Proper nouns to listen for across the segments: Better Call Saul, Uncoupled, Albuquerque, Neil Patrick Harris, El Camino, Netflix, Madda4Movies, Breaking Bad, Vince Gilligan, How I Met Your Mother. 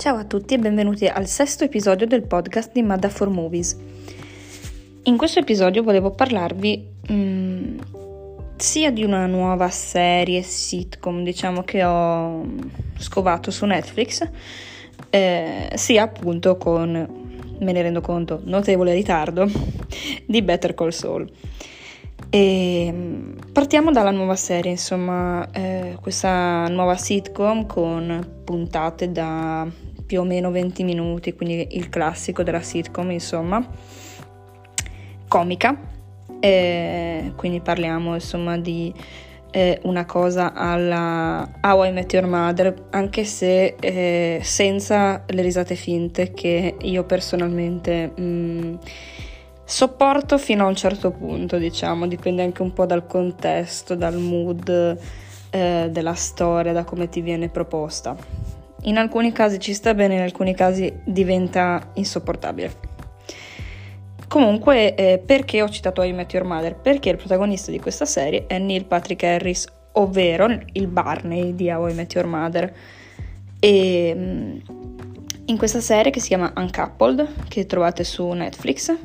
Ciao a tutti e benvenuti al sesto episodio del podcast di Madda4Movies. In questo episodio volevo parlarvi sia di una nuova serie sitcom, diciamo, che ho scovato su Netflix, sia appunto con, me ne rendo conto, notevole ritardo, di Better Call Saul. E partiamo dalla nuova serie, insomma, questa nuova sitcom con puntate da più o meno 20 minuti, quindi il classico della sitcom, insomma, comica, quindi parliamo insomma di una cosa alla How I Met Your Mother, anche se senza le risate finte, che io personalmente sopporto fino a un certo punto, diciamo, dipende anche un po' dal contesto, dal mood della storia, da come ti viene proposta. In alcuni casi ci sta bene, in alcuni casi diventa insopportabile. Comunque, perché ho citato How I Met Your Mother? Perché il protagonista di questa serie è Neil Patrick Harris, ovvero il Barney di How I Met Your Mother. E in questa serie, che si chiama Uncoupled, che trovate su Netflix,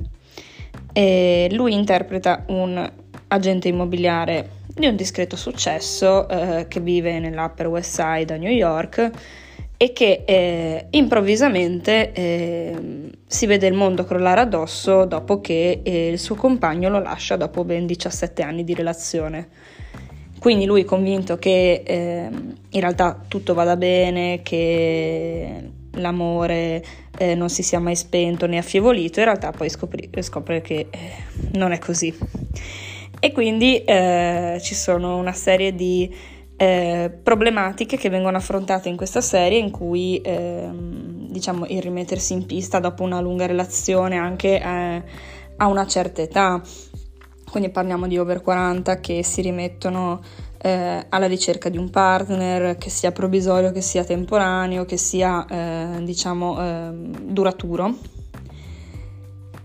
e lui interpreta un agente immobiliare di un discreto successo che vive nell'Upper West Side a New York e che improvvisamente si vede il mondo crollare addosso dopo che il suo compagno lo lascia dopo ben 17 anni di relazione. Quindi lui è convinto che in realtà tutto vada bene, che l'amore non si sia mai spento né affievolito, in realtà poi scopre che non è così. E quindi ci sono una serie di problematiche che vengono affrontate in questa serie, in cui diciamo il rimettersi in pista dopo una lunga relazione anche a una certa età, quindi parliamo di over 40 che si rimettono alla ricerca di un partner, che sia provvisorio, che sia temporaneo, che sia duraturo,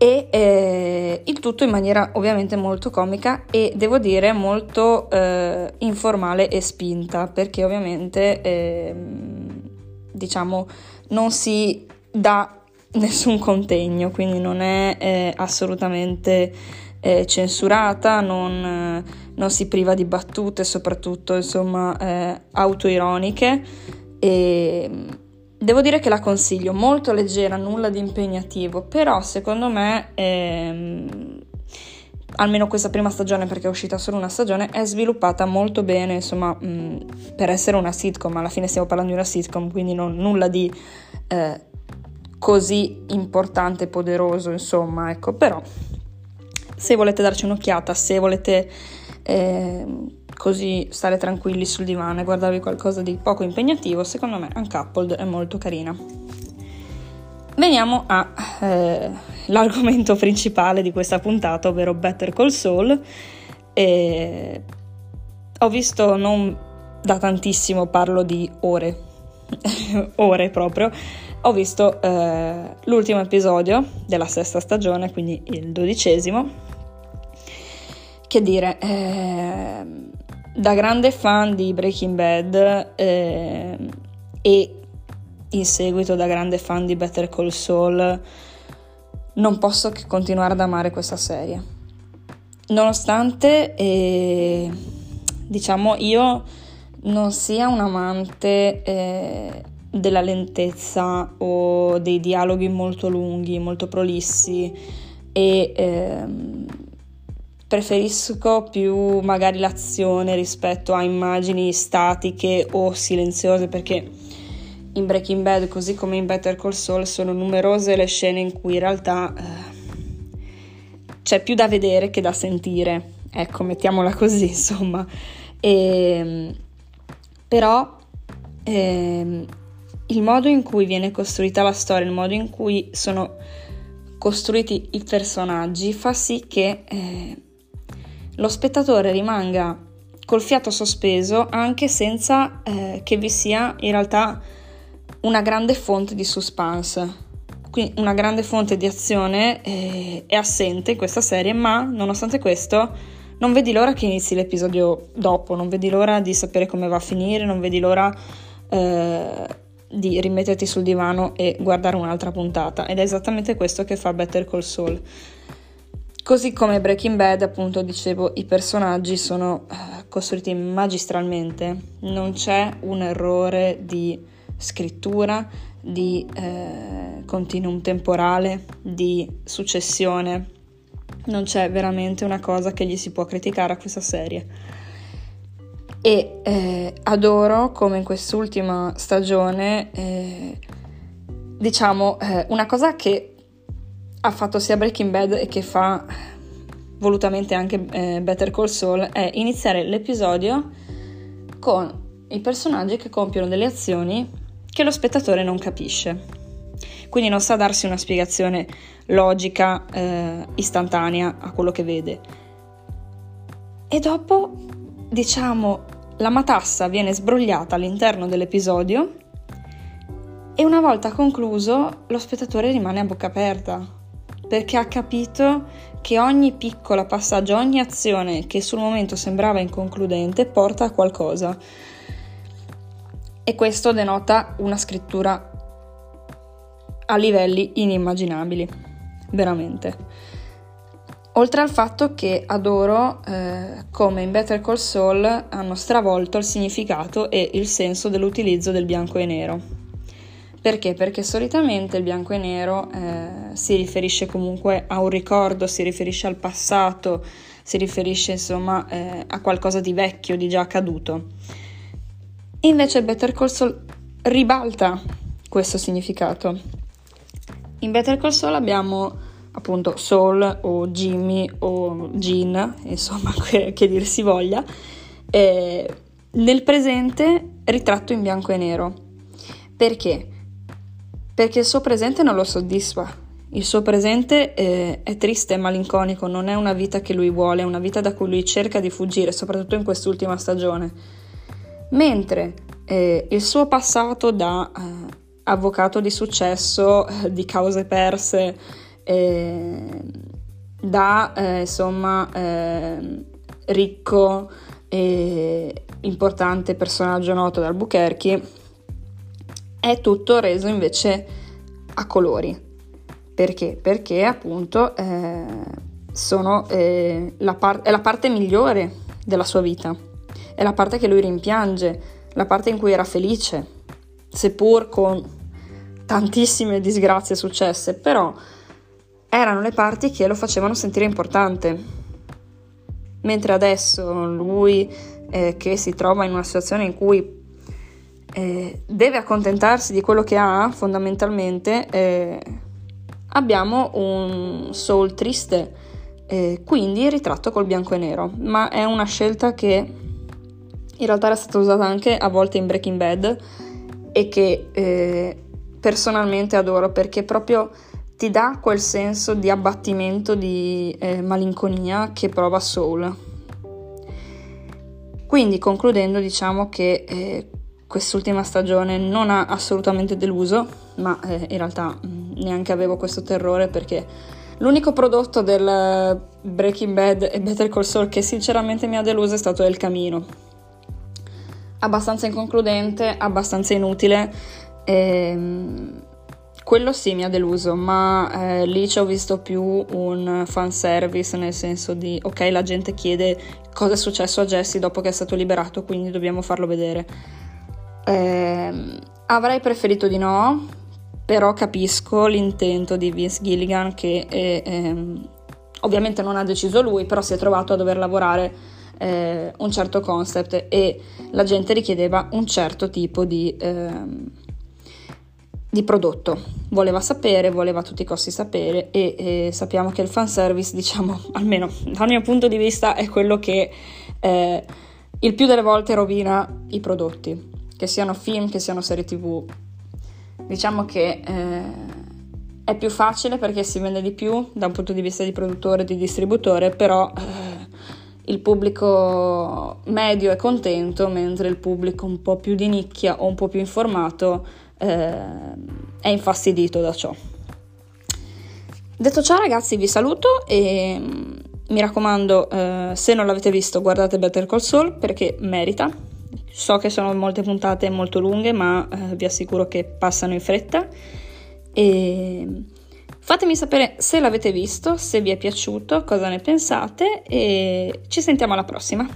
e il tutto in maniera ovviamente molto comica e devo dire molto informale e spinta, perché ovviamente non si dà nessun contegno, quindi non è assolutamente censurata, non si priva di battute, soprattutto insomma autoironiche, e devo dire che la consiglio, molto leggera, nulla di impegnativo, però secondo me almeno questa prima stagione, perché è uscita solo una stagione, è sviluppata molto bene, insomma, per essere una sitcom, alla fine stiamo parlando di una sitcom, quindi nulla di così importante e poderoso, insomma, ecco. Però se volete darci un'occhiata, se volete così stare tranquilli sul divano e guardarvi qualcosa di poco impegnativo, secondo me Uncoupled è molto carina. Veniamo all'argomento principale di questa puntata, ovvero Better Call Saul. Ho visto non da tantissimo, parlo di ore, ore proprio. Ho visto l'ultimo episodio della sesta stagione, quindi il 12°. Che dire, da grande fan di Breaking Bad e in seguito da grande fan di Better Call Saul, non posso che continuare ad amare questa serie. Nonostante, io non sia un amante della lentezza o dei dialoghi molto lunghi, molto prolissi, e preferisco più magari l'azione rispetto a immagini statiche o silenziose, perché in Breaking Bad, così come in Better Call Saul, sono numerose le scene in cui in realtà c'è più da vedere che da sentire, ecco, mettiamola così, insomma. Però il modo in cui viene costruita la storia, il modo in cui sono costruiti i personaggi, fa sì che lo spettatore rimanga col fiato sospeso, anche senza che vi sia in realtà una grande fonte di suspense. Quindi una grande fonte di azione è assente in questa serie, ma nonostante questo non vedi l'ora che inizi l'episodio dopo, non vedi l'ora di sapere come va a finire, non vedi l'ora di rimetterti sul divano e guardare un'altra puntata, ed è esattamente questo che fa Better Call Saul. Così come Breaking Bad, appunto, dicevo, i personaggi sono costruiti magistralmente, non c'è un errore di scrittura, di continuum temporale, di successione, non c'è veramente una cosa che gli si può criticare a questa serie. E adoro come in quest'ultima stagione, una cosa che ha fatto sia Breaking Bad e che fa volutamente anche Better Call Saul, è iniziare l'episodio con i personaggi che compiono delle azioni che lo spettatore non capisce, quindi non sa darsi una spiegazione logica istantanea a quello che vede, e dopo, la matassa viene sbrogliata all'interno dell'episodio e una volta concluso lo spettatore rimane a bocca aperta, perché ha capito che ogni piccola passaggio, ogni azione che sul momento sembrava inconcludente, porta a qualcosa. E questo denota una scrittura a livelli inimmaginabili, veramente. Oltre al fatto che adoro come in Better Call Saul hanno stravolto il significato e il senso dell'utilizzo del bianco e nero. Perché? Perché solitamente il bianco e nero si riferisce comunque a un ricordo, si riferisce al passato, si riferisce a qualcosa di vecchio, di già accaduto. Invece Better Call Saul ribalta questo significato. In Better Call Saul abbiamo appunto Saul o Jimmy o Gene, insomma che dir si voglia, nel presente ritratto in bianco e nero. Perché? Perché il suo presente non lo soddisfa, il suo presente è triste e malinconico, non è una vita che lui vuole, è una vita da cui lui cerca di fuggire, soprattutto in quest'ultima stagione. Mentre il suo passato da avvocato di successo, di cause perse, ricco e importante personaggio noto ad Albuquerque, è tutto reso invece a colori. Perché? Perché appunto è la parte migliore della sua vita, è la parte che lui rimpiange, la parte in cui era felice, seppur con tantissime disgrazie successe, però erano le parti che lo facevano sentire importante. Mentre adesso lui che si trova in una situazione in cui deve accontentarsi di quello che ha, fondamentalmente abbiamo un Saul triste, quindi ritratto col bianco e nero, ma è una scelta che in realtà era stata usata anche a volte in Breaking Bad e che personalmente adoro, perché proprio ti dà quel senso di abbattimento, di malinconia che prova Saul. Quindi concludendo, diciamo che quest'ultima stagione non ha assolutamente deluso, ma in realtà neanche avevo questo terrore, perché l'unico prodotto del Breaking Bad e Better Call Saul che sinceramente mi ha deluso è stato El Camino. Abbastanza inconcludente, abbastanza inutile, quello sì mi ha deluso, ma lì ci ho visto più un fanservice, nel senso di ok, la gente chiede cosa è successo a Jesse dopo che è stato liberato, quindi dobbiamo farlo vedere. Avrei preferito di no, però capisco l'intento di Vince Gilligan, che ovviamente non ha deciso lui, però si è trovato a dover lavorare un certo concept e la gente richiedeva un certo tipo di prodotto, voleva a tutti i costi sapere, e sappiamo che il fanservice, almeno dal mio punto di vista, è quello che il più delle volte rovina i prodotti, che siano film, che siano serie TV. Diciamo che è più facile perché si vende di più da un punto di vista di produttore e di distributore, però il pubblico medio è contento, mentre il pubblico un po' più di nicchia o un po' più informato è infastidito da ciò. Detto ciò, ragazzi, vi saluto e mi raccomando, se non l'avete visto, guardate Better Call Saul perché merita. So che sono molte puntate molto lunghe, ma vi assicuro che passano in fretta. E fatemi sapere se l'avete visto, se vi è piaciuto, cosa ne pensate, e ci sentiamo alla prossima.